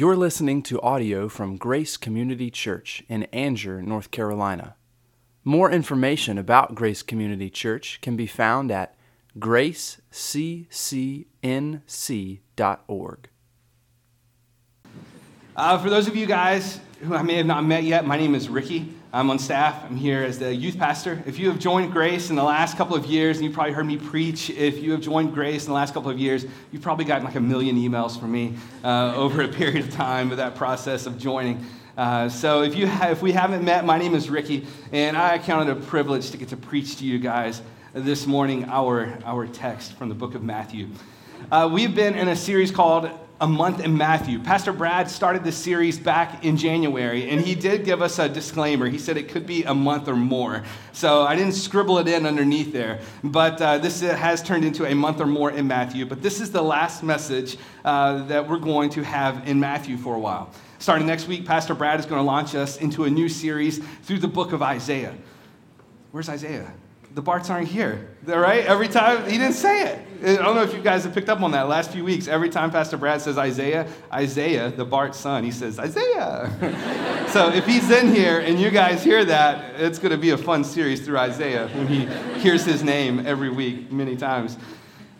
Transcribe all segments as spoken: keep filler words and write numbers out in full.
You're listening to audio from Grace Community Church in Anger, North Carolina. More information about Grace Community Church can be found at grace c c n c dot org. Uh, for those of you guys who I may have not met yet, my name is Ricky. I'm on staff. I'm here as the youth pastor. If you have joined Grace in the last couple of years, and you've probably heard me preach, if you have joined Grace in the last couple of years, you've probably gotten like a million emails from me uh, over a period of time with that process of joining. Uh, so if you have, if we haven't met, my name is Ricky, and I count it a privilege to get to preach to you guys this morning our, our text from the book of Matthew. Uh, we've been in a series called A Month in Matthew. Pastor Brad started this series back in January, and he did give us a disclaimer. He said it could be a month or more. So I didn't scribble it in underneath there, but uh, this has turned into a month or more in Matthew. But this is the last message uh, that we're going to have in Matthew for a while. Starting next week, Pastor Brad is going to launch us into a new series through the book of Isaiah. Where's Isaiah? The Barts aren't here, right? Every time, he didn't say it. I don't know if you guys have picked up on that last few weeks. Every time Pastor Brad says Isaiah, Isaiah, the Bart's son, he says, Isaiah. So if he's in here and you guys hear that, it's going to be a fun series through Isaiah when he hears his name every week many times.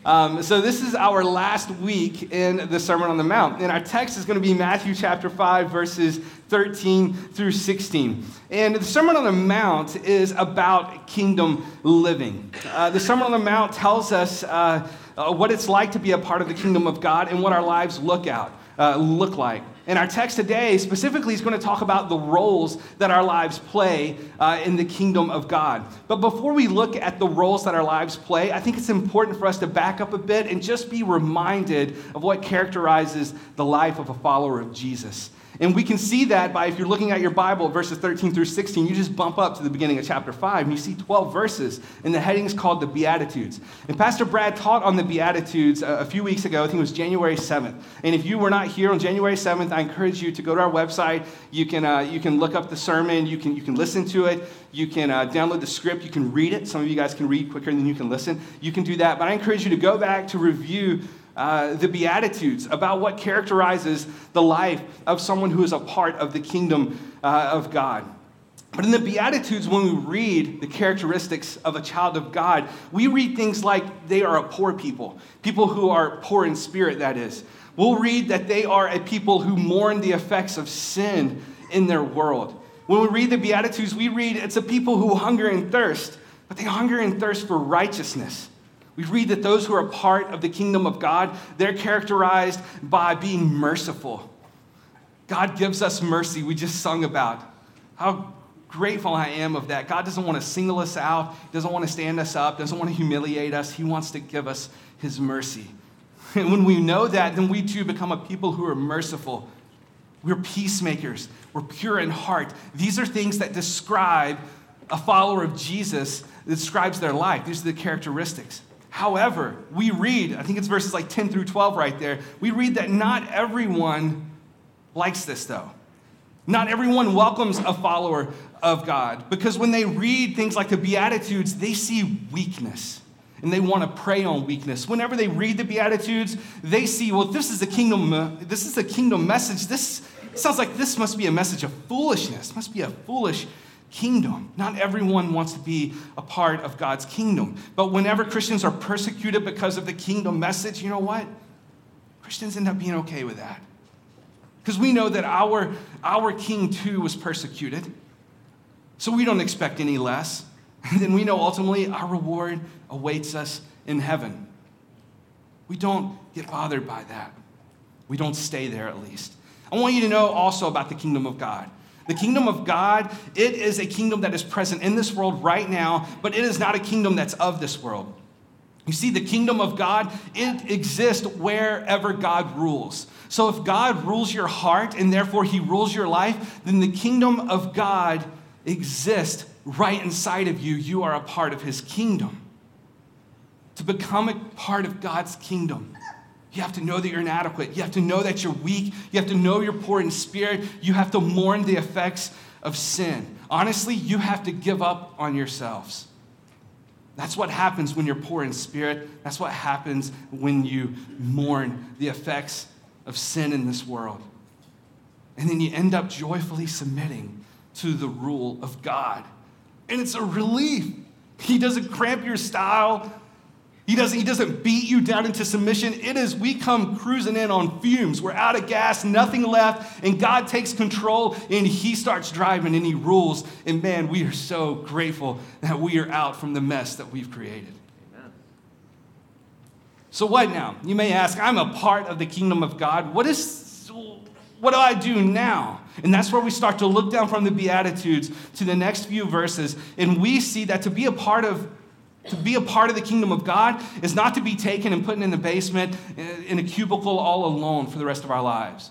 Um, so this is our last week in the Sermon on the Mount, and our text is going to be Matthew chapter five, verses thirteen through sixteen. And the Sermon on the Mount is about kingdom living. Uh, the Sermon on the Mount tells us uh, uh, what it's like to be a part of the kingdom of God and what our lives look out, uh, look like. And our text today specifically is going to talk about the roles that our lives play uh, in the kingdom of God. But before we look at the roles that our lives play, I think it's important for us to back up a bit and just be reminded of what characterizes the life of a follower of Jesus. And we can see that by, if you're looking at your Bible, verses thirteen through sixteen, you just bump up to the beginning of chapter five, and you see twelve verses, and the heading's called the Beatitudes. And Pastor Brad taught on the Beatitudes a, a few weeks ago. I think it was January seventh. And if you were not here on January seventh, I encourage you to go to our website. You can uh, you can look up the sermon. You can you can listen to it. You can uh, download the script. You can read it. Some of you guys can read quicker than you can listen. You can do that. But I encourage you to go back to review Uh, the Beatitudes, about what characterizes the life of someone who is a part of the kingdom uh, of God. But in the Beatitudes, when we read the characteristics of a child of God, we read things like they are a poor people, people who are poor in spirit, that is. We'll read that they are a people who mourn the effects of sin in their world. When we read the Beatitudes, we read it's a people who hunger and thirst, but they hunger and thirst for righteousness. We read that those who are a part of the kingdom of God, they're characterized by being merciful. God gives us mercy. We just sung about how grateful I am of that. God doesn't want to single us out, doesn't want to stand us up, doesn't want to humiliate us. He wants to give us his mercy. And when we know that, then we too become a people who are merciful. We're peacemakers. We're pure in heart. These are things that describe a follower of Jesus, that describes their life. These are the characteristics. However, we read, I think it's verses like ten through twelve right there, we read that not everyone likes this though. Not everyone welcomes a follower of God, because when they read things like the Beatitudes, they see weakness and they want to prey on weakness. Whenever they read the Beatitudes, they see, well, this is the kingdom, this is the kingdom message. This sounds like this must be a message of foolishness, must be a foolish kingdom. Not everyone wants to be a part of God's kingdom. But whenever Christians are persecuted because of the kingdom message, you know what? Christians end up being okay with that. Because we know that our, our king too was persecuted. So we don't expect any less. And then we know ultimately our reward awaits us in heaven. We don't get bothered by that. We don't stay there at least. I want you to know also about the kingdom of God. The kingdom of God, it is a kingdom that is present in this world right now, but it is not a kingdom that's of this world. You see, the kingdom of God, it exists wherever God rules. So if God rules your heart and therefore he rules your life, then the kingdom of God exists right inside of you. You are a part of his kingdom. To become a part of God's kingdom, you have to know that you're inadequate. You have to know that you're weak. You have to know you're poor in spirit. You have to mourn the effects of sin. Honestly, you have to give up on yourselves. That's what happens when you're poor in spirit. That's what happens when you mourn the effects of sin in this world. And then you end up joyfully submitting to the rule of God. And it's a relief. He doesn't cramp your style. He doesn't, he doesn't beat you down into submission. It is, we come cruising in on fumes. We're out of gas, nothing left, and God takes control, and he starts driving, and he rules. And man, we are so grateful that we are out from the mess that we've created. Amen. So what now? You may ask, I'm a part of the kingdom of God. What is... What do I do now? And that's where we start to look down from the Beatitudes to the next few verses, and we see that to be a part of to be a part of the kingdom of God is not to be taken and put in the basement in a cubicle all alone for the rest of our lives.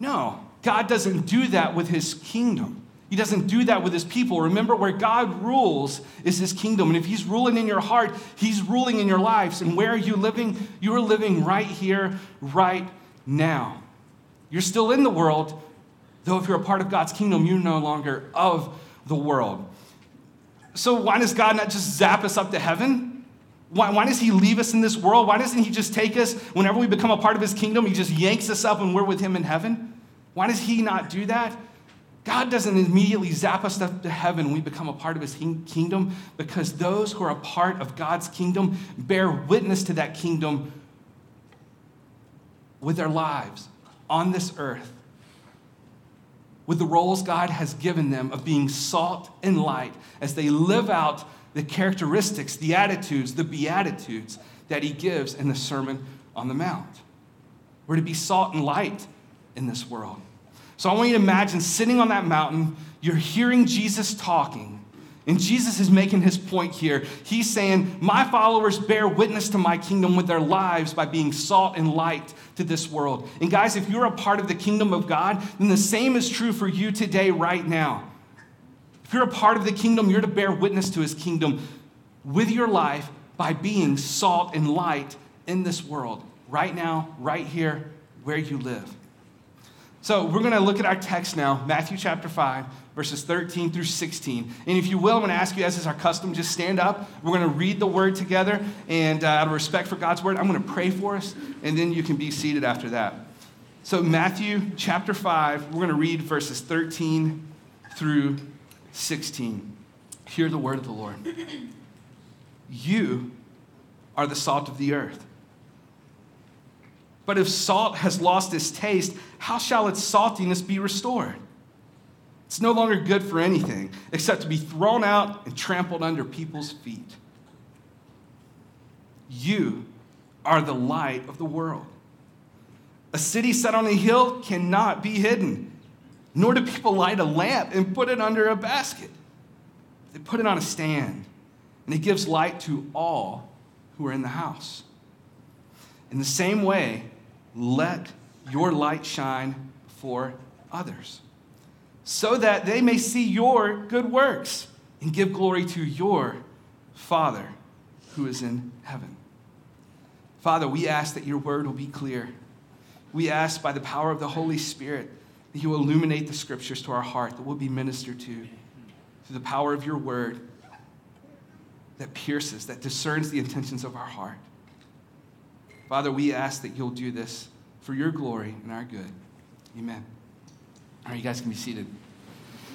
No, God doesn't do that with his kingdom. He doesn't do that with his people. Remember, where God rules is his kingdom. And if he's ruling in your heart, he's ruling in your lives. And where are you living? You are living right here, right now. You're still in the world, though if you're a part of God's kingdom, you're no longer of the world. So why does God not just zap us up to heaven? Why, why does he leave us in this world? Why doesn't he just take us, whenever we become a part of his kingdom, he just yanks us up and we're with him in heaven? Why does he not do that? God doesn't immediately zap us up to heaven when we become a part of his kingdom, because those who are a part of God's kingdom bear witness to that kingdom with their lives on this earth, with the roles God has given them of being salt and light, as they live out the characteristics, the attitudes, the beatitudes that he gives in the Sermon on the Mount. We're to be salt and light in this world. So I want you to imagine sitting on that mountain, you're hearing Jesus talking, and Jesus is making his point here. He's saying, my followers bear witness to my kingdom with their lives by being salt and light to this world. And guys, if you're a part of the kingdom of God, then the same is true for you today, right now. If you're a part of the kingdom, you're to bear witness to his kingdom with your life by being salt and light in this world, right now, right here, where you live. So we're going to look at our text now, Matthew chapter five, verses thirteen through sixteen. And if you will, I'm going to ask you, as is our custom, just stand up. We're going to read the word together. And uh, out of respect for God's word, I'm going to pray for us. And then you can be seated after that. So Matthew chapter five, we're going to read verses thirteen through sixteen. Hear the word of the Lord. You are the salt of the earth. But if salt has lost its taste, how shall its saltiness be restored? It's no longer good for anything except to be thrown out and trampled under people's feet. You are the light of the world. A city set on a hill cannot be hidden, nor do people light a lamp and put it under a basket. They put it on a stand, and it gives light to all who are in the house. In the same way, let your light shine before others, so that they may see your good works and give glory to your Father who is in heaven. Father, we ask that your word will be clear. We ask by the power of the Holy Spirit that you illuminate the scriptures to our heart, that we'll be ministered to through the power of your word that pierces, that discerns the intentions of our heart. Father, we ask that you'll do this for your glory and our good. Amen. All right, you guys can be seated.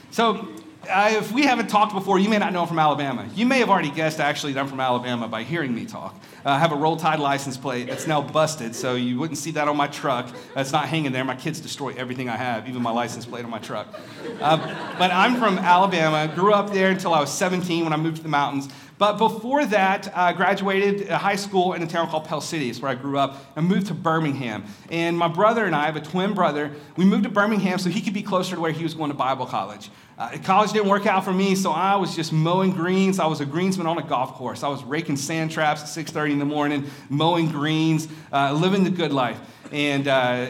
So uh, if we haven't talked before, you may not know I'm from Alabama. You may have already guessed, actually, that I'm from Alabama by hearing me talk. Uh, I have a Roll Tide license plate that's now busted, so you wouldn't see that on my truck. It's not hanging there. My kids destroy everything I have, even my license plate on my truck. Uh, but I'm from Alabama. Grew up there until I was seventeen when I moved to the mountains. But before that, I graduated high school in a town called Pell City. It's where I grew up. I moved to Birmingham. And my brother and I, I have a twin brother, we moved to Birmingham so he could be closer to where he was going to Bible college. Uh, college didn't work out for me, so I was just mowing greens. I was a greensman on a golf course. I was raking sand traps at six thirty in the morning, mowing greens, uh, living the good life. And uh,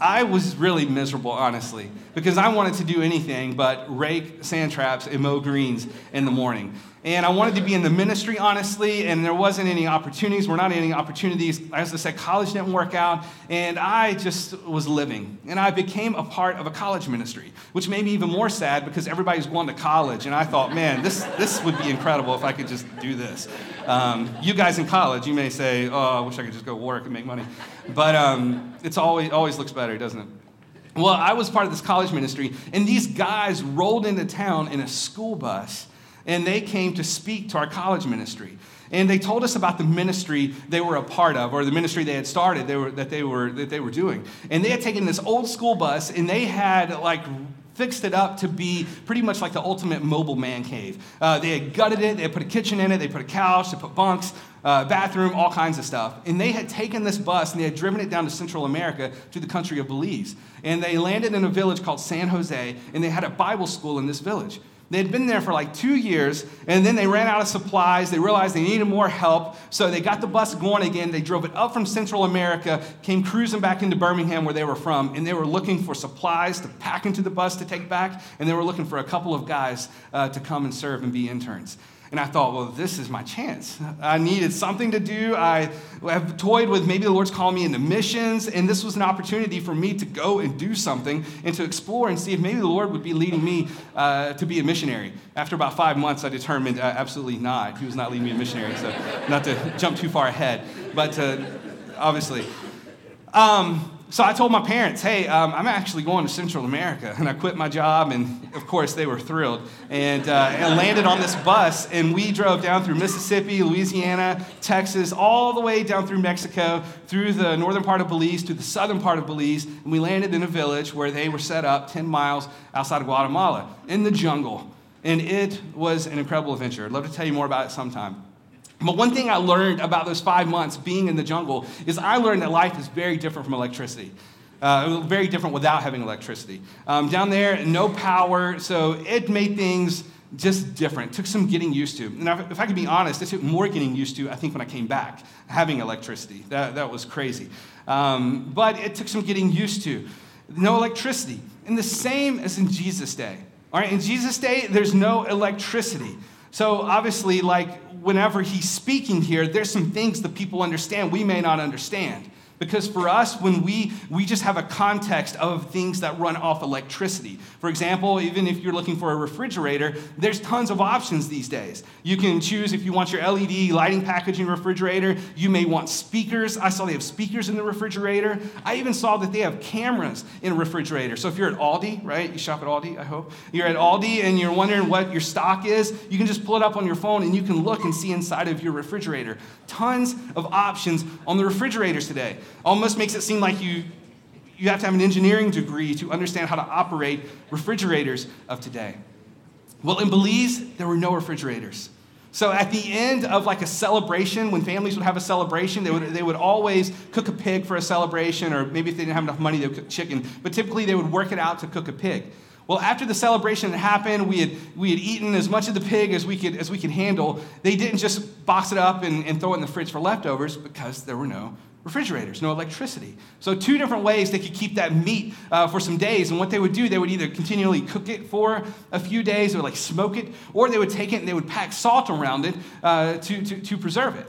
I was really miserable, honestly, because I wanted to do anything but rake sand traps and mow greens in the morning. And I wanted to be in the ministry, honestly, and there wasn't any opportunities. We're not any opportunities. As I said, college didn't work out, and I just was living. And I became a part of a college ministry, which made me even more sad because everybody's going to college, and I thought, man, this this would be incredible if I could just do this. Um, you guys in college, you may say, oh, I wish I could just go work and make money. But um, it's always always looks better, doesn't it? Well, I was part of this college ministry, and these guys rolled into town in a school bus, and they came to speak to our college ministry. And they told us about the ministry they were a part of, or the ministry they had started they were, that they were that they were doing. And they had taken this old school bus, and they had like fixed it up to be pretty much like the ultimate mobile man cave. Uh, they had gutted it, they had put a kitchen in it, they put a couch, they put bunks, uh, bathroom, all kinds of stuff. And they had taken this bus and they had driven it down to Central America to the country of Belize. And they landed in a village called San Jose, and they had a Bible school in this village. They'd been there for like two years, and then they ran out of supplies. They realized they needed more help, so they got the bus going again. They drove it up from Central America, came cruising back into Birmingham where they were from, and they were looking for supplies to pack into the bus to take back, and they were looking for a couple of guys uh, to come and serve and be interns. And I thought, well, this is my chance. I needed something to do. I have toyed with maybe the Lord's calling me into missions, and this was an opportunity for me to go and do something and to explore and see if maybe the Lord would be leading me uh, to be a missionary. After about five months, I determined uh, absolutely not. He was not leading me a missionary, so not to jump too far ahead, but uh, obviously. Um, So I told my parents, hey, um, I'm actually going to Central America. And I quit my job, and of course, they were thrilled. And, uh, and landed on this bus, and we drove down through Mississippi, Louisiana, Texas, all the way down through Mexico, through the northern part of Belize, to the southern part of Belize, and we landed in a village where they were set up ten miles outside of Guatemala, in the jungle. And it was an incredible adventure. I'd love to tell you more about it sometime. But one thing I learned about those five months being in the jungle is I learned that life is very different from electricity. Uh, very different without having electricity. Um, down there, no power, so it made things just different. It took some getting used to. And if I could be honest, it took more getting used to, I think, when I came back, having electricity. That, that was crazy. Um, but it took some getting used to. No electricity. And the same as in Jesus' day. All right, in Jesus' day, there's no electricity. So obviously, like, whenever he's speaking here, there's some things the people understand we may not understand. Because for us, when we we just have a context of things that run off electricity. For example, even if you're looking for a refrigerator, there's tons of options these days. You can choose if you want your L E D lighting packaging refrigerator. You may want speakers. I saw they have speakers in the refrigerator. I even saw that they have cameras in a refrigerator. So if you're at Aldi, right? You shop at Aldi, I hope. You're at Aldi and you're wondering what your stock is. You can just pull it up on your phone and you can look and see inside of your refrigerator. Tons of options on the refrigerators today. Almost makes it seem like you you have to have an engineering degree to understand how to operate refrigerators of today. Well, in Belize, there were no refrigerators. So at the end of like a celebration, when families would have a celebration, they would they would always cook a pig for a celebration, or maybe if they didn't have enough money, they would cook chicken. But typically, they would work it out to cook a pig. Well, after the celebration had happened, we had we had eaten as much of the pig as we could as we could handle. They didn't just box it up and, and throw it in the fridge for leftovers because there were no refrigerators, no electricity. So two different ways they could keep that meat uh, for some days. And what they would do, they would either continually cook it for a few days or like smoke it, or they would take it and they would pack salt around it uh, to, to, to preserve it.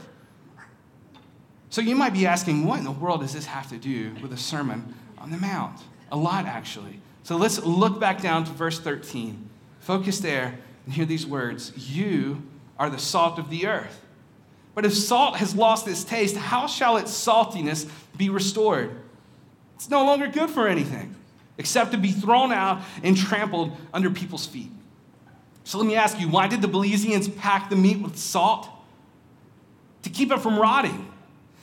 So you might be asking, what in the world does this have to do with a Sermon on the Mount? A lot, actually. So let's look back down to verse thirteen. Focus there and hear these words. You are the salt of the earth. But if salt has lost its taste, how shall its saltiness be restored? It's no longer good for anything, except to be thrown out and trampled under people's feet. So let me ask you, why did the Belizeans pack the meat with salt? To keep it from rotting.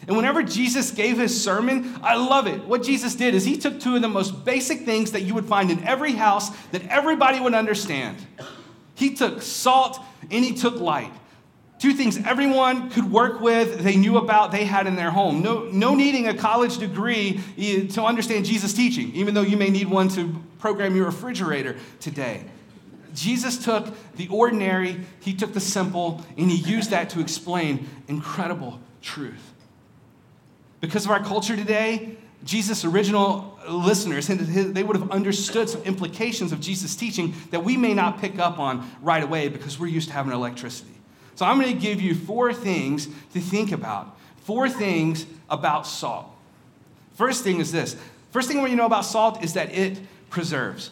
And whenever Jesus gave his sermon, I love it. What Jesus did is he took two of the most basic things that you would find in every house that everybody would understand. He took salt and he took light. Two things everyone could work with, they knew about, they had in their home. No, no needing a college degree to understand Jesus' teaching, even though you may need one to program your refrigerator today. Jesus took the ordinary, he took the simple, and he used that to explain incredible truth. Because of our culture today, Jesus' original listeners, they would have understood some implications of Jesus' teaching that we may not pick up on right away because we're used to having electricity. So I'm going to give you four things to think about. Four things about salt. First thing is this. First thing we know about salt is that it preserves.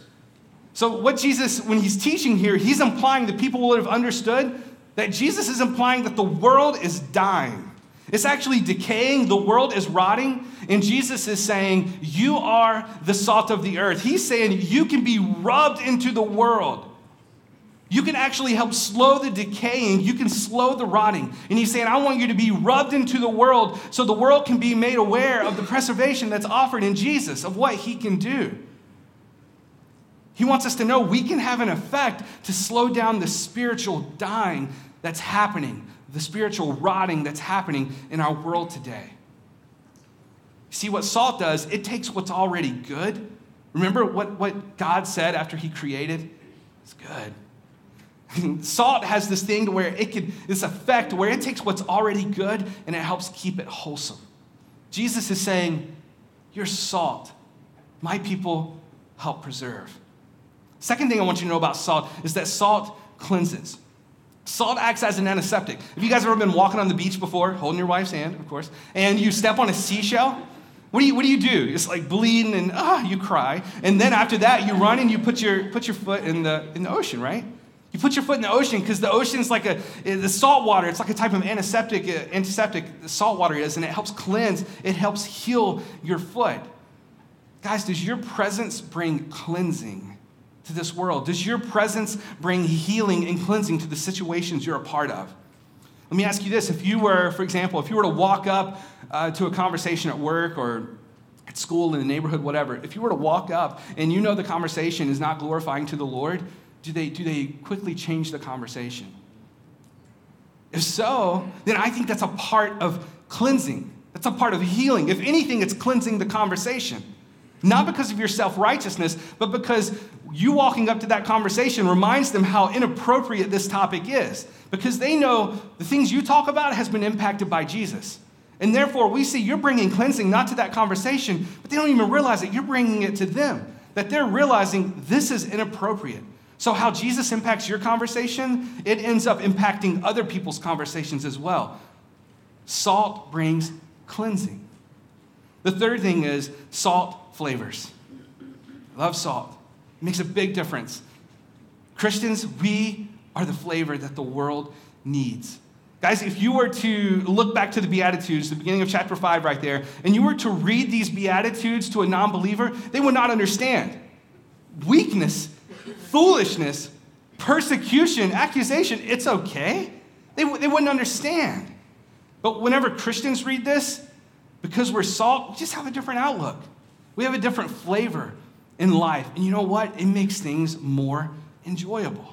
So what Jesus, when he's teaching here, he's implying that people would have understood that Jesus is implying that the world is dying. It's actually decaying. The world is rotting. And Jesus is saying, you are the salt of the earth. He's saying you can be rubbed into the world. You can actually help slow the decaying. You can slow the rotting. And he's saying, I want you to be rubbed into the world so the world can be made aware of the preservation that's offered in Jesus, of what he can do. He wants us to know we can have an effect to slow down the spiritual dying that's happening, the spiritual rotting that's happening in our world today. See, what salt does, it takes what's already good. Remember what, what God said after he created? It's good. Salt has this thing to where it can, this effect where it takes what's already good and it helps keep it wholesome. Jesus is saying, you're salt. My people help preserve. Second thing I want you to know about salt is that salt cleanses. Salt acts as an antiseptic. Have you guys ever been walking on the beach before, holding your wife's hand, of course, and you step on a seashell? What do you what do you do? It's like bleeding and ah, you cry. And then after that, you run and you put your put your foot in the in the ocean, right? You put your foot in the ocean because the ocean's like a, the salt water, it's like a type of antiseptic, antiseptic salt water is, and it helps cleanse, it helps heal your foot. Guys, does your presence bring cleansing to this world? Does your presence bring healing and cleansing to the situations you're a part of? Let me ask you this. If you were, for example, if you were to walk up uh, to a conversation at work or at school in the neighborhood, whatever, if you were to walk up and you know the conversation is not glorifying to the Lord, Do they, do they quickly change the conversation? If so, then I think that's a part of cleansing. That's a part of healing. If anything, it's cleansing the conversation. Not because of your self-righteousness, but because you walking up to that conversation reminds them how inappropriate this topic is. Because they know the things you talk about has been impacted by Jesus. And therefore, we see you're bringing cleansing not to that conversation, but they don't even realize it. You're bringing it to them. That they're realizing this is inappropriate. So how Jesus impacts your conversation, it ends up impacting other people's conversations as well. Salt brings cleansing. The third thing is salt flavors. I love salt. It makes a big difference. Christians, we are the flavor that the world needs. Guys, if you were to look back to the Beatitudes, the beginning of chapter five right there, and you were to read these Beatitudes to a non-believer, they would not understand. Weakness, foolishness, persecution, accusation, it's okay. They, w- they wouldn't understand. But whenever Christians read this, because we're salt, we just have a different outlook. We have a different flavor in life. And you know what? It makes things more enjoyable.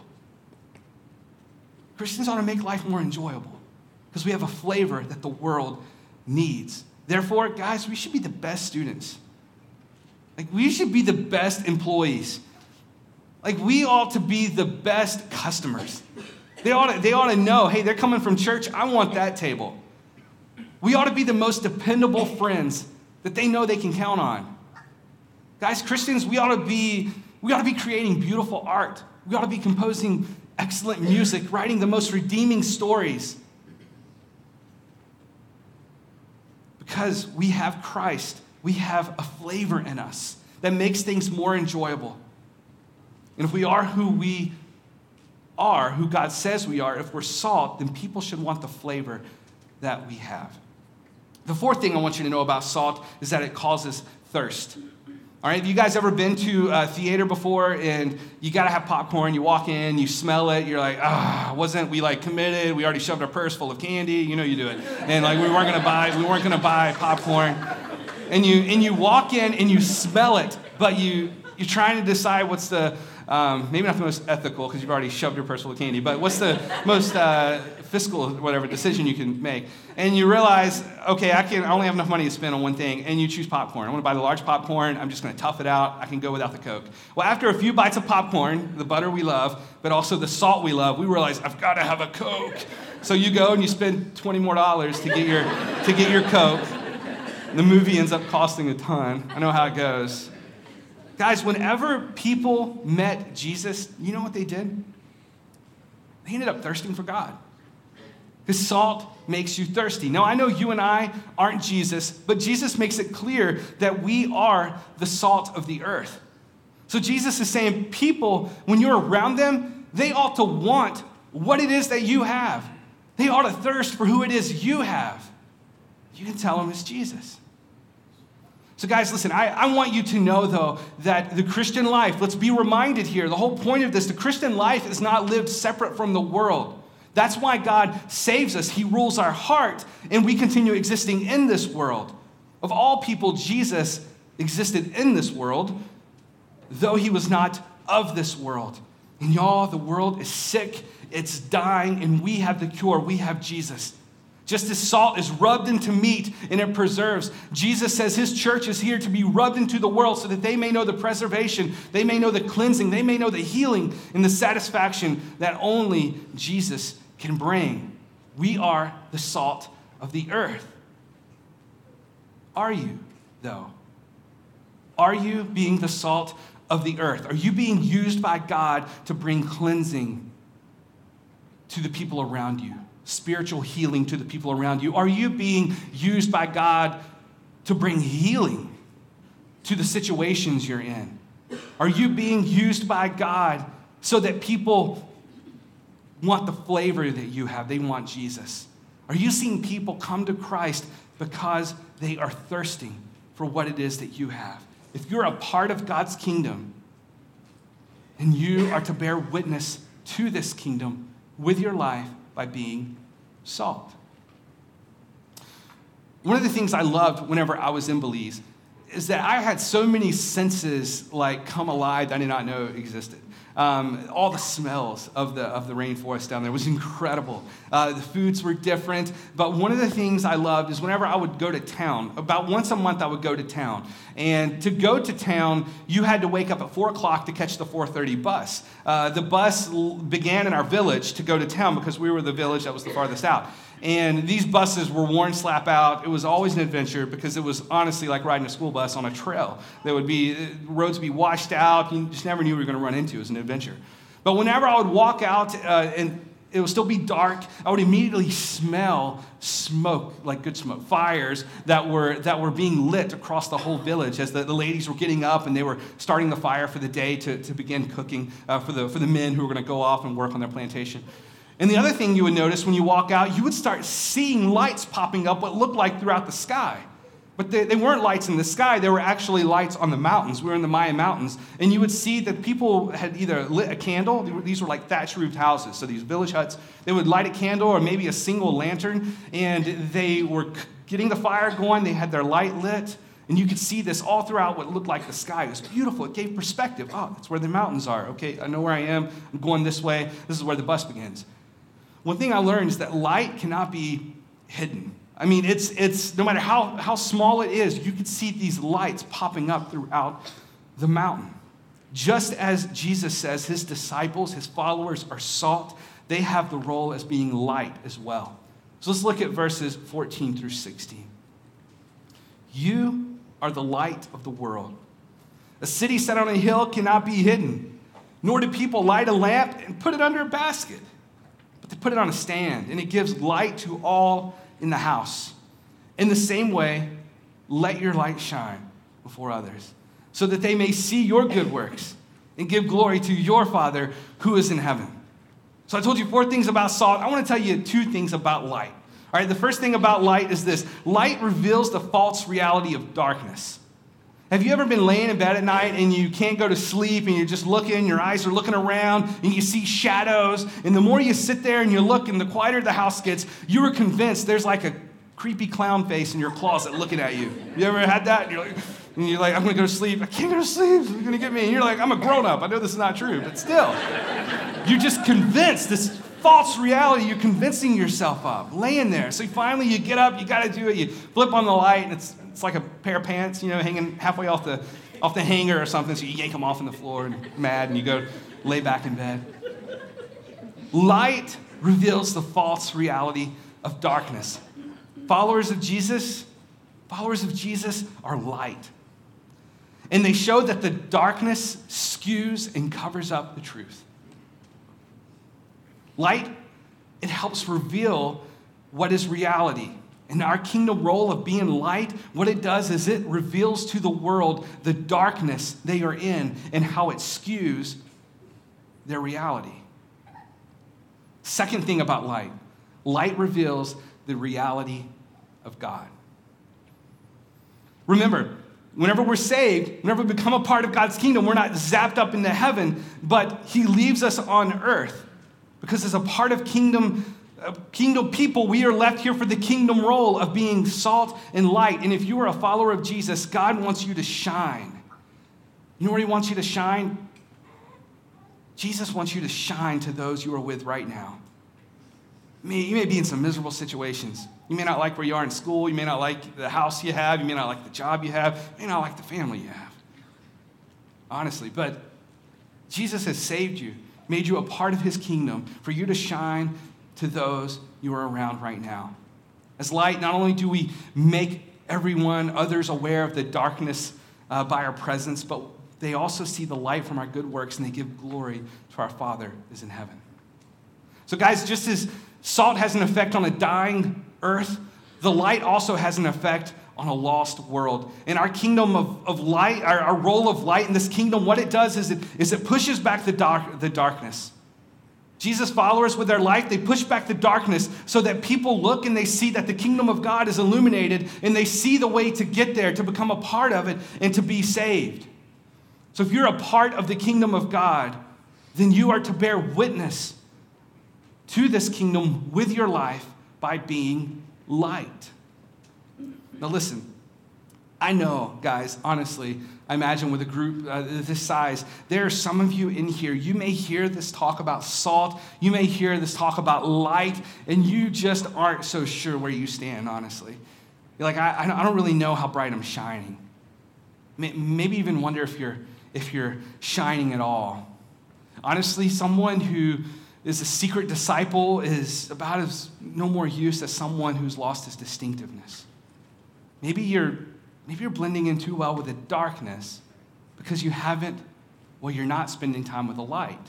Christians ought to make life more enjoyable because we have a flavor that the world needs. Therefore, guys, we should be the best students. Like, we should be the best employees. Like, we ought to be the best customers. They ought to, they ought to know, hey, they're coming from church. I want that table. We ought to be the most dependable friends that they know they can count on. Guys, Christians, we ought to be, we ought to be creating beautiful art. We ought to be composing excellent music, writing the most redeeming stories. Because we have Christ, we have a flavor in us that makes things more enjoyable. And if we are who we are, who God says we are, if we're salt, then people should want the flavor that we have. The fourth thing I want you to know about salt is that it causes thirst. All right, have you guys ever been to a theater before and you got to have popcorn, you walk in, you smell it, you're like, ah, wasn't we like committed? We already shoved our purse full of candy, you know you do it. And like we weren't going to buy, we weren't going to buy popcorn. And you and you walk in and you smell it, but you you're trying to decide what's the Um, maybe not the most ethical because you've already shoved your purse full of candy, but what's the most uh, fiscal, whatever, decision you can make? And you realize, okay, I can I only have enough money to spend on one thing, and you choose popcorn. I want to buy the large popcorn. I'm just going to tough it out. I can go without the Coke. Well, after a few bites of popcorn, the butter we love, but also the salt we love, we realize, I've got to have a Coke. So you go and you spend twenty more dollars to get your to get your Coke. The movie ends up costing a ton. I know how it goes. Guys, whenever people met Jesus, you know what they did? They ended up thirsting for God. Because salt makes you thirsty. Now, I know you and I aren't Jesus, but Jesus makes it clear that we are the salt of the earth. So Jesus is saying, people, when you're around them, they ought to want what it is that you have. They ought to thirst for who it is you have. you can tell them it's Jesus. So guys, listen, I, I want you to know, though, that the Christian life, let's be reminded here, the whole point of this, the Christian life is not lived separate from the world. That's why God saves us. He rules our heart, and we continue existing in this world. Of all people, Jesus existed in this world, though he was not of this world. And y'all, the world is sick, it's dying, and we have the cure. We have Jesus. Just as salt is rubbed into meat and it preserves, Jesus says his church is here to be rubbed into the world so that they may know the preservation, they may know the cleansing, they may know the healing and the satisfaction that only Jesus can bring. We are the salt of the earth. Are you, though? Are you being the salt of the earth? Are you being used by God to bring cleansing to the people around you? Spiritual healing to the people around you? Are you being used by God to bring healing to the situations you're in? Are you being used by God so that people want the flavor that you have? They want Jesus. Are you seeing people come to Christ because they are thirsting for what it is that you have? If you're a part of God's kingdom, and you are to bear witness to this kingdom with your life, by being salt. One of the things I loved whenever I was in Belize is that I had so many senses like come alive that I did not know existed. Um, all the smells of the of the rainforest down there was incredible. Uh, the foods were different, but one of the things I loved is whenever I would go to town, about once a month I would go to town, and to go to town, you had to wake up at four o'clock to catch the four thirty bus. Uh, the bus l- began in our village to go to town because we were the village that was the farthest out, and these buses were worn slap out. It was always an adventure because it was honestly like riding a school bus on a trail. There would be, roads would be washed out, you just never knew what you were going to run into. It was an adventure. But whenever I would walk out uh, and it would still be dark, I would immediately smell smoke, like good smoke, fires that were that were being lit across the whole village as the, the ladies were getting up and they were starting the fire for the day to, to begin cooking uh, for the for the men who were going to go off and work on their plantation. And the other thing you would notice when you walk out, you would start seeing lights popping up what looked like throughout the sky. But they, they weren't lights in the sky. They were actually lights on the mountains. We were in the Maya Mountains. And you would see that people had either lit a candle. These were like thatch roofed houses. So these village huts, they would light a candle or maybe a single lantern. And they were getting the fire going. They had their light lit. And you could see this all throughout what looked like the sky. It was beautiful. It gave perspective. Oh, that's where the mountains are. Okay, I know where I am. I'm going this way. This is where the bus begins. One thing I learned is that light cannot be hidden. I mean, it's it's no matter how, how small it is, you can see these lights popping up throughout the mountain. Just as Jesus says, his disciples, his followers are salt, they have the role as being light as well. So let's look at verses fourteen through sixteen. You are the light of the world. A city set on a hill cannot be hidden, nor do people light a lamp and put it under a basket. To put it on a stand, and it gives light to all in the house. In the same way, let your light shine before others, so that they may see your good works and give glory to your Father who is in heaven. So I told you four things about salt. I want to tell you two things about light. All right, the first thing about light is this. Light reveals the false reality of darkness. Have you ever been laying in bed at night and you can't go to sleep and you're just looking, your eyes are looking around and you see shadows, and the more you sit there and you look and the quieter the house gets, you were convinced there's like a creepy clown face in your closet looking at you. You ever had that? And you're like, and you're like I'm going to go to sleep. I can't go to sleep. It's going to get me. And you're like, I'm a grown-up. I know this is not true, but still. You're just convinced this false reality you're convincing yourself of, laying there. So finally you get up, you got to do it, you flip on the light, and it's it's like a pair of pants, you know, hanging halfway off the off the hanger or something, so you yank them off on the floor and you're mad and you go lay back in bed. Light reveals the false reality of darkness. Followers of Jesus, followers of Jesus are light. And they show that the darkness skews and covers up the truth. Light, it helps reveal what is reality. And our kingdom role of being light, what it does is it reveals to the world the darkness they are in and how it skews their reality. Second thing about light, light reveals the reality of God. Remember, whenever we're saved, whenever we become a part of God's kingdom, we're not zapped up into heaven, but he leaves us on earth. Because as a part of kingdom uh, kingdom people, we are left here for the kingdom role of being salt and light. And if you are a follower of Jesus, God wants you to shine. You know where he wants you to shine? Jesus wants you to shine to those you are with right now. You may be in some miserable situations. You may not like where you are in school. You may not like the house you have. You may not like the job you have. You may not like the family you have. Honestly, but Jesus has saved you, made you a part of his kingdom for you to shine to those you are around right now. As light, not only do we make everyone, others aware of the darkness uh, by our presence, but they also see the light from our good works and they give glory to our Father who is in heaven. So guys, just as salt has an effect on a dying earth, the light also has an effect on a lost world. And our kingdom of, of light, our, our role of light in this kingdom, what it does is it, is it pushes back the, dark, the darkness. Jesus' followers with their light, they push back the darkness so that people look and they see that the kingdom of God is illuminated and they see the way to get there, to become a part of it and to be saved. So if you're a part of the kingdom of God, then you are to bear witness to this kingdom with your life by being light. Now listen, I know, guys, honestly, I imagine with a group uh, this size, there are some of you in here, you may hear this talk about salt, you may hear this talk about light, and you just aren't so sure where you stand, honestly. You're like, I, I don't really know how bright I'm shining. Maybe even wonder if you're if you're shining at all. Honestly, someone who is a secret disciple is about as no more use as someone who's lost his distinctiveness. Maybe you're maybe you're blending in too well with the darkness because you haven't, well, you're not spending time with the light.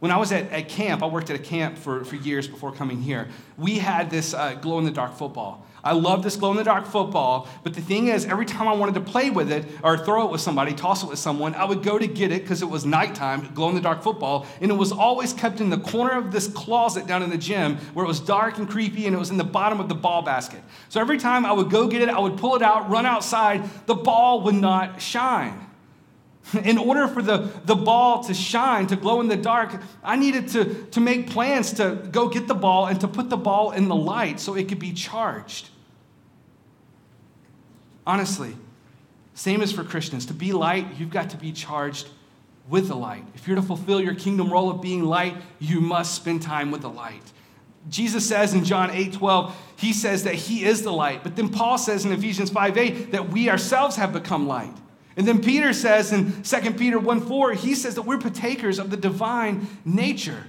When I was at, at camp, I worked at a camp for, for years before coming here. We had this uh, glow-in-the-dark football. I love this glow-in-the-dark football, but the thing is, every time I wanted to play with it or throw it with somebody, toss it with someone, I would go to get it because it was nighttime, glow-in-the-dark football, and it was always kept in the corner of this closet down in the gym where it was dark and creepy and it was in the bottom of the ball basket. So every time I would go get it, I would pull it out, run outside, the ball would not shine. In order for the, the ball to shine, to glow in the dark, I needed to, to make plans to go get the ball and to put the ball in the light so it could be charged. Honestly, same as for Christians. To be light, you've got to be charged with the light. If you're to fulfill your kingdom role of being light, you must spend time with the light. Jesus says in John eight twelve, he says that he is the light. But then Paul says in Ephesians five eight that we ourselves have become light. And then Peter says in Second Peter one four, he says that we're partakers of the divine nature.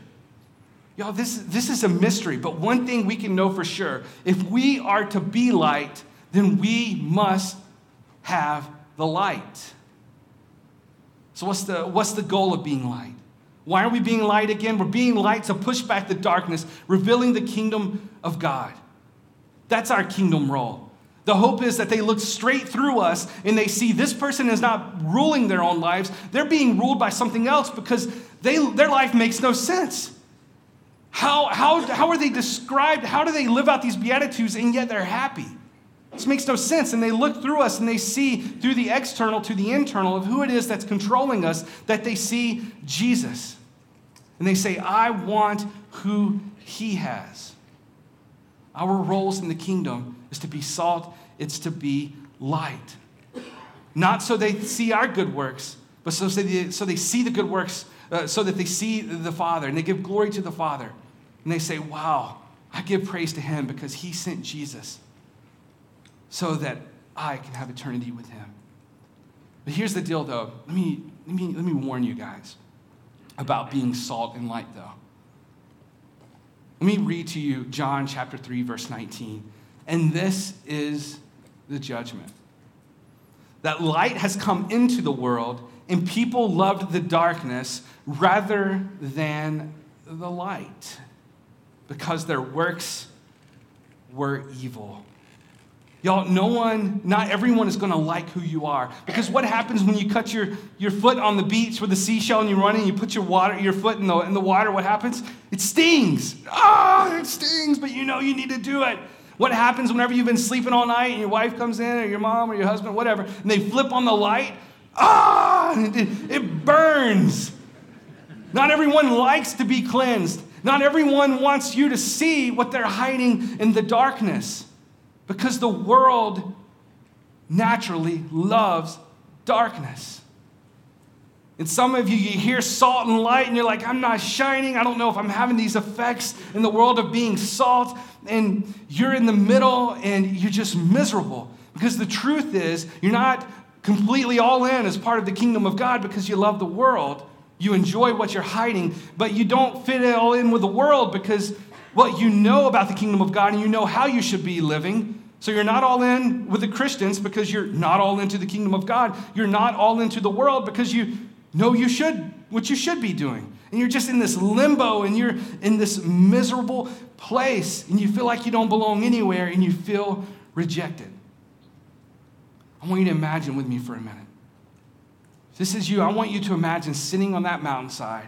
Y'all, this, this is a mystery, but one thing we can know for sure. If we are to be light, then we must have the light. So what's the, what's the goal of being light? Why are we being light again? We're being light to push back the darkness, revealing the kingdom of God. That's our kingdom role. The hope is that they look straight through us and they see this person is not ruling their own lives. They're being ruled by something else because they, their life makes no sense. How, how, how are they described? How do they live out these Beatitudes and yet they're happy? This makes no sense. And they look through us and they see through the external to the internal of who it is that's controlling us that they see Jesus. And they say, I want who he has. Our roles in the kingdom is to be salt, it's to be light. Not so they see our good works, but so they, so they see the good works, uh, so that they see the Father, and they give glory to the Father. And they say, wow, I give praise to him because he sent Jesus so that I can have eternity with him. But here's the deal, though. Let me, let me, let me warn you guys about being salt and light, though. Let me read to you John chapter three, verse nineteen. And this is the judgment. That light has come into the world, and people loved the darkness rather than the light, because their works were evil. Y'all, no one, not everyone is going to like who you are. Because what happens when you cut your, your foot on the beach with a seashell and you run and you put your water, your foot in the, in the water, what happens? It stings. Ah, oh, it stings, but you know you need to do it. What happens whenever you've been sleeping all night and your wife comes in or your mom or your husband, whatever, and they flip on the light? Ah, it, it burns. Not everyone likes to be cleansed. Not everyone wants you to see what they're hiding in the darkness, because the world naturally loves darkness. And some of you, you hear salt and light, and you're like, I'm not shining. I don't know if I'm having these effects in the world of being salt. And you're in the middle, and you're just miserable. Because the truth is, you're not completely all in as part of the kingdom of God because you love the world. You enjoy what you're hiding, but you don't fit it all in with the world because what you know about the kingdom of God and you know how you should be living. So you're not all in with the Christians because you're not all into the kingdom of God. You're not all into the world because you know you should, what you should be doing. And you're just in this limbo, and you're in this miserable place, and you feel like you don't belong anywhere, and you feel rejected. I want you to imagine with me for a minute. If this is you, I want you to imagine sitting on that mountainside.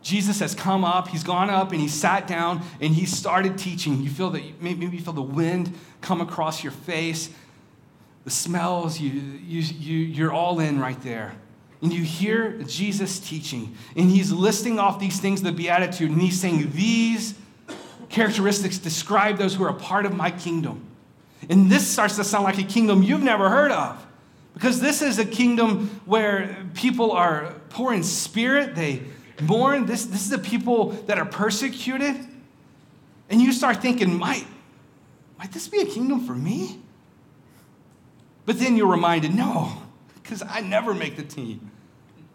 Jesus has come up, he's gone up, and he sat down, and he started teaching. You feel that, maybe you feel the wind come across your face, the smells, you, you, you, you're all in right there. And you hear Jesus teaching, and he's listing off these things, the Beatitude, and he's saying these characteristics describe those who are a part of my kingdom. And this starts to sound like a kingdom you've never heard of, because this is a kingdom where people are poor in spirit, they mourn. This, this is the people that are persecuted. And you start thinking, might, might this be a kingdom for me? But then you're reminded, no, because I never make the team.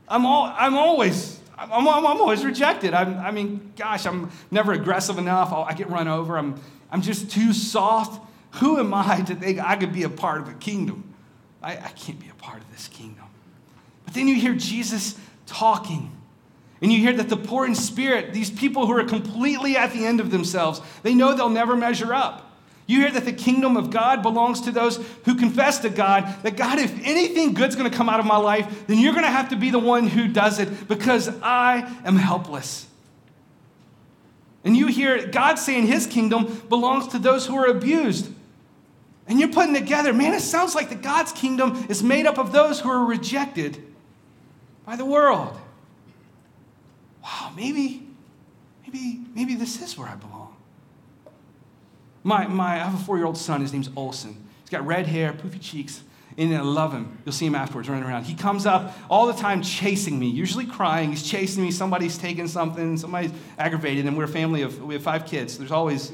I'm all, I'm always, I'm, I'm, I'm always rejected. I'm, I mean, gosh, I'm never aggressive enough. I'll, I get run over. I'm, I'm just too soft. Who am I to think I could be a part of a kingdom? I, I can't be a part of this kingdom. But then you hear Jesus talking, and you hear that the poor in spirit, these people who are completely at the end of themselves, they know they'll never measure up. You hear that the kingdom of God belongs to those who confess to God that, God, if anything good's going to come out of my life, then you're going to have to be the one who does it because I am helpless. And you hear God saying his kingdom belongs to those who are abused. And you're putting together, man, it sounds like that God's kingdom is made up of those who are rejected by the world. Wow, maybe, maybe, maybe this is where I belong. My, my, I have a four-year-old son. His name's Olson. He's got red hair, poofy cheeks, and I love him. You'll see him afterwards running around. He comes up all the time chasing me, usually crying. He's chasing me. Somebody's taking something. Somebody's aggravated, and we're a family of, we have five kids. So there's always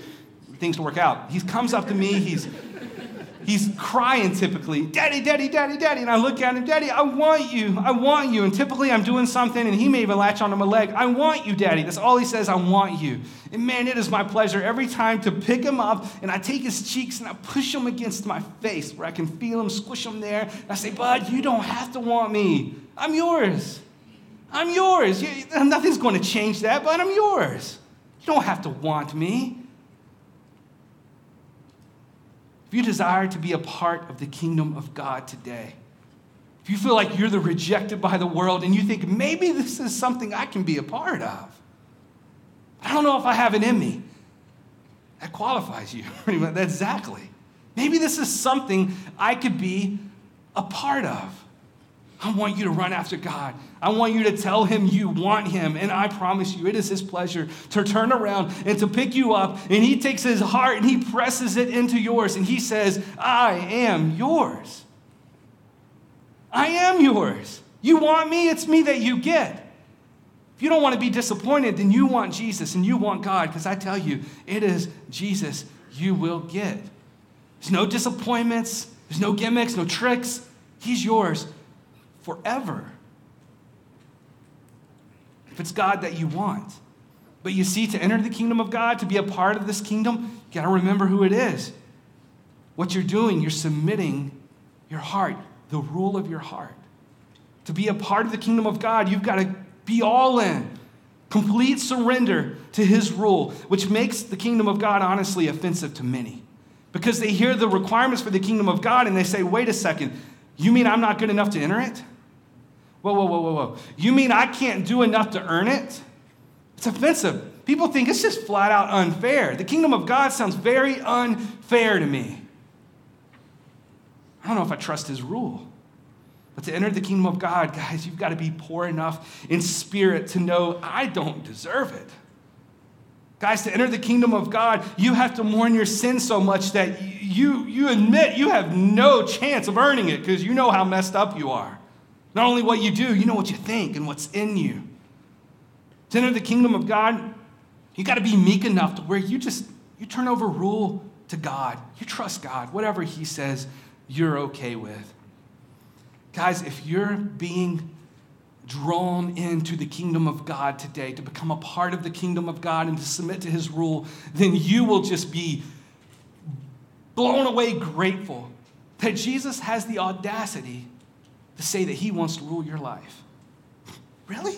things to work out. He comes up to me. He's he's crying typically, Daddy, Daddy, Daddy, Daddy. And I look at him, Daddy, I want you. I want you. And typically I'm doing something, and he may even latch onto my leg. I want you, Daddy. That's all he says, I want you. And man, it is my pleasure every time to pick him up, and I take his cheeks and I push him against my face where I can feel him, squish him there. And I say, Bud, you don't have to want me. I'm yours. I'm yours. You, nothing's going to change that, but I'm yours. You don't have to want me. If you desire to be a part of the kingdom of God today, if you feel like you're the rejected by the world and you think maybe this is something I can be a part of, I don't know if I have it in me, that qualifies you pretty much. That's exactly. Maybe this is something I could be a part of. I want you to run after God. I want you to tell him you want him. And I promise you, it is his pleasure to turn around and to pick you up. And he takes his heart and he presses it into yours. And he says, I am yours. I am yours. You want me? It's me that you get. If you don't want to be disappointed, then you want Jesus and you want God. Because I tell you, it is Jesus you will get. There's no disappointments. There's no gimmicks, no tricks. He's yours forever, if it's God that you want. But you see, to enter the kingdom of God, to be a part of this kingdom, you got to remember who it is. What you're doing, you're submitting your heart, the rule of your heart. To be a part of the kingdom of God, you've got to be all in, complete surrender to his rule, which makes the kingdom of God honestly offensive to many, because they hear the requirements for the kingdom of God and they say, wait a second, you mean I'm not good enough to enter it? Whoa, whoa, whoa, whoa, whoa. You mean I can't do enough to earn it? It's offensive. People think it's just flat out unfair. The kingdom of God sounds very unfair to me. I don't know if I trust his rule. But to enter the kingdom of God, guys, you've got to be poor enough in spirit to know I don't deserve it. Guys, to enter the kingdom of God, you have to mourn your sin so much that you, you admit you have no chance of earning it because you know how messed up you are. Not only what you do, you know what you think and what's in you. To enter the kingdom of God, you got to be meek enough to where you just, you turn over rule to God. You trust God. Whatever he says, you're okay with. Guys, if you're being drawn into the kingdom of God today, to become a part of the kingdom of God and to submit to his rule, then you will just be blown away grateful that Jesus has the audacity to say that he wants to rule your life. Really?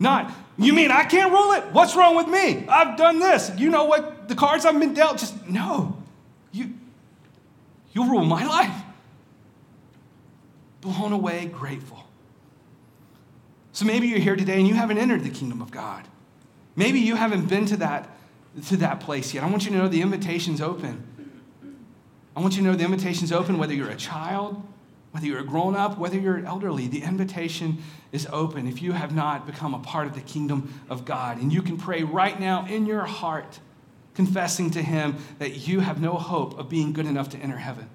Not, you mean I can't rule it? What's wrong with me? I've done this. You know what? The cards I've been dealt, just no. You, you rule my life. Blown away grateful. So maybe you're here today and you haven't entered the kingdom of God. Maybe you haven't been to that, to that place yet. I want you to know the invitation's open. I want you to know the invitation's open, whether you're a child, whether you're a grown-up, whether you're elderly, the invitation is open if you have not become a part of the kingdom of God. And you can pray right now in your heart, confessing to him that you have no hope of being good enough to enter heaven.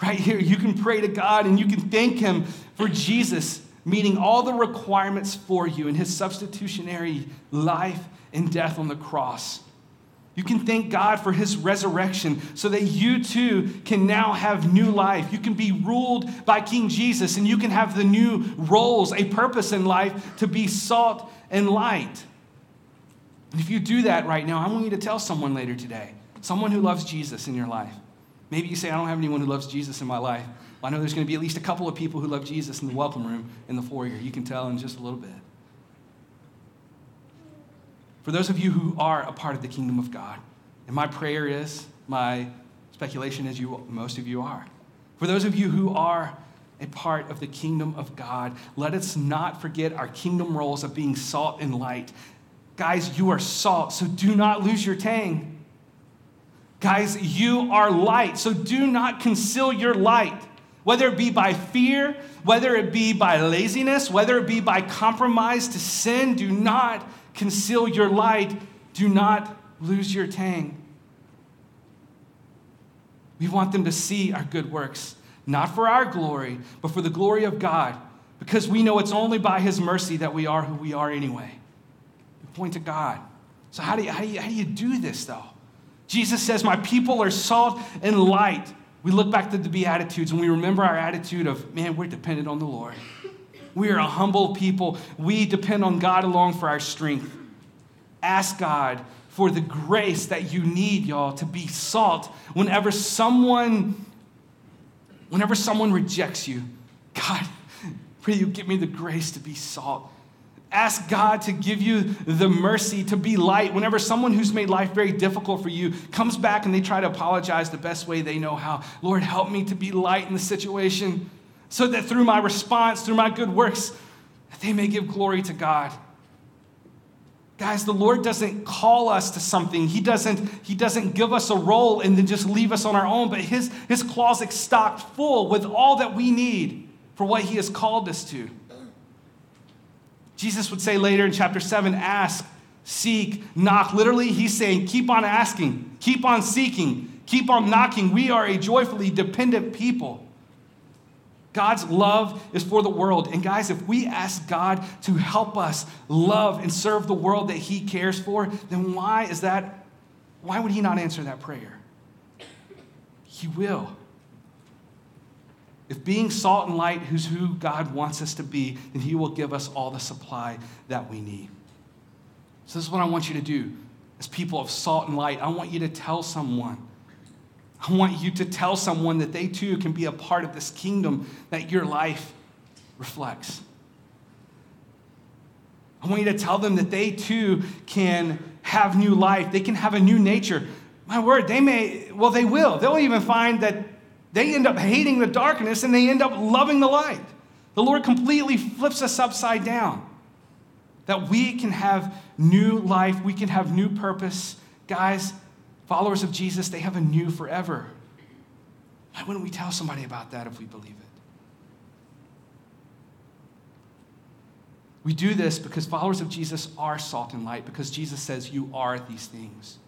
Right here, you can pray to God and you can thank him for Jesus meeting all the requirements for you in his substitutionary life and death on the cross. You can thank God for his resurrection so that you too can now have new life. You can be ruled by King Jesus and you can have the new roles, a purpose in life to be salt and light. And if you do that right now, I want you to tell someone later today, someone who loves Jesus in your life. Maybe you say, I don't have anyone who loves Jesus in my life. Well, I know there's going to be at least a couple of people who love Jesus in the welcome room in the foyer. You can tell in just a little bit. For those of you who are a part of the kingdom of God, and my prayer is, my speculation is you, most of you are. For those of you who are a part of the kingdom of God, let us not forget our kingdom roles of being salt and light. Guys, you are salt, so do not lose your tang. Guys, you are light, so do not conceal your light, whether it be by fear, whether it be by laziness, whether it be by compromise to sin. Do not conceal your light. Do not lose your tang. We want them to see our good works, not for our glory, but for the glory of God, because we know it's only by his mercy that we are who we are anyway. We point to God. So how do you, how do you, how do you do this, though? Jesus says, my people are salt and light. We look back to the Beatitudes and we remember our attitude of, man, we're dependent on the Lord. We are a humble people. We depend on God alone for our strength. Ask God for the grace that you need, y'all, to be salt. Whenever someone, whenever someone rejects you, God, pray you give me the grace to be salt. Ask God to give you the mercy to be light. Whenever someone who's made life very difficult for you comes back and they try to apologize the best way they know how, Lord, help me to be light in the situation so that through my response, through my good works, they may give glory to God. Guys, the Lord doesn't call us to something. He doesn't, he doesn't give us a role and then just leave us on our own, but his, his closet's stocked full with all that we need for what he has called us to. Jesus would say later in chapter seven, ask, seek, knock. Literally, he's saying, keep on asking, keep on seeking, keep on knocking. We are a joyfully dependent people. God's love is for the world. And guys, if we ask God to help us love and serve the world that he cares for, then why is that? Why would he not answer that prayer? He will. If being salt and light is who God wants us to be, then he will give us all the supply that we need. So this is what I want you to do. As people of salt and light, I want you to tell someone. I want you to tell someone that they too can be a part of this kingdom that your life reflects. I want you to tell them that they too can have new life. They can have a new nature. My word, they may, well, they will. They'll even find that they end up hating the darkness and they end up loving the light. The Lord completely flips us upside down. that we can have new life, we can have new purpose. Guys, followers of Jesus, they have a new forever. Why wouldn't we tell somebody about that if we believe it? We do this because followers of Jesus are salt and light, because Jesus says you are these things.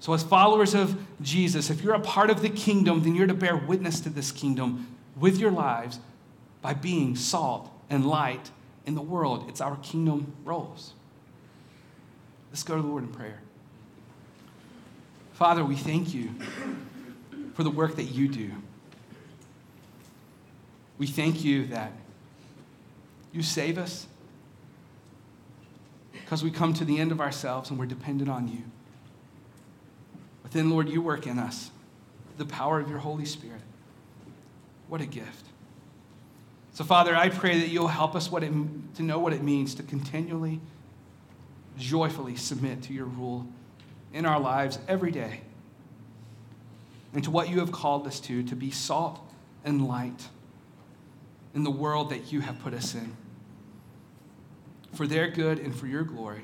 So as followers of Jesus, if you're a part of the kingdom, then you're to bear witness to this kingdom with your lives by being salt and light in the world. It's our kingdom roles. Let's go to the Lord in prayer. Father, we thank you for the work that you do. We thank you that you save us because we come to the end of ourselves and we're dependent on you. But then, Lord, you work in us, the power of your Holy Spirit. What a gift. So, Father, I pray that you'll help us what it, to know what it means to continually, joyfully submit to your rule in our lives every day and to what you have called us to, to be salt and light in the world that you have put us in, for their good and for your glory.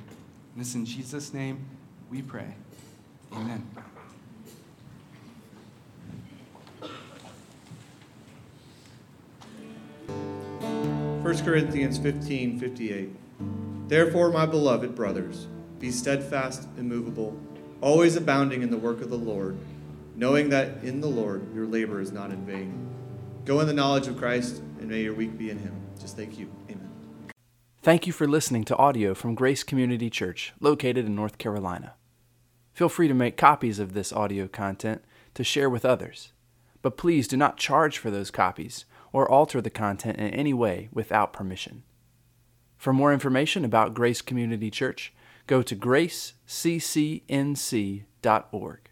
And it's in Jesus' name we pray. Amen. First Corinthians fifteen, fifty-eight. Therefore, my beloved brothers, be steadfast, immovable, always abounding in the work of the Lord, knowing that in the Lord your labor is not in vain. Go in the knowledge of Christ, and may your week be in him. Just thank you. Amen. Thank you for listening to audio from Grace Community Church, located in North Carolina. Feel free to make copies of this audio content to share with others, but please do not charge for those copies or alter the content in any way without permission. For more information about Grace Community Church, go to grace c c n c dot org.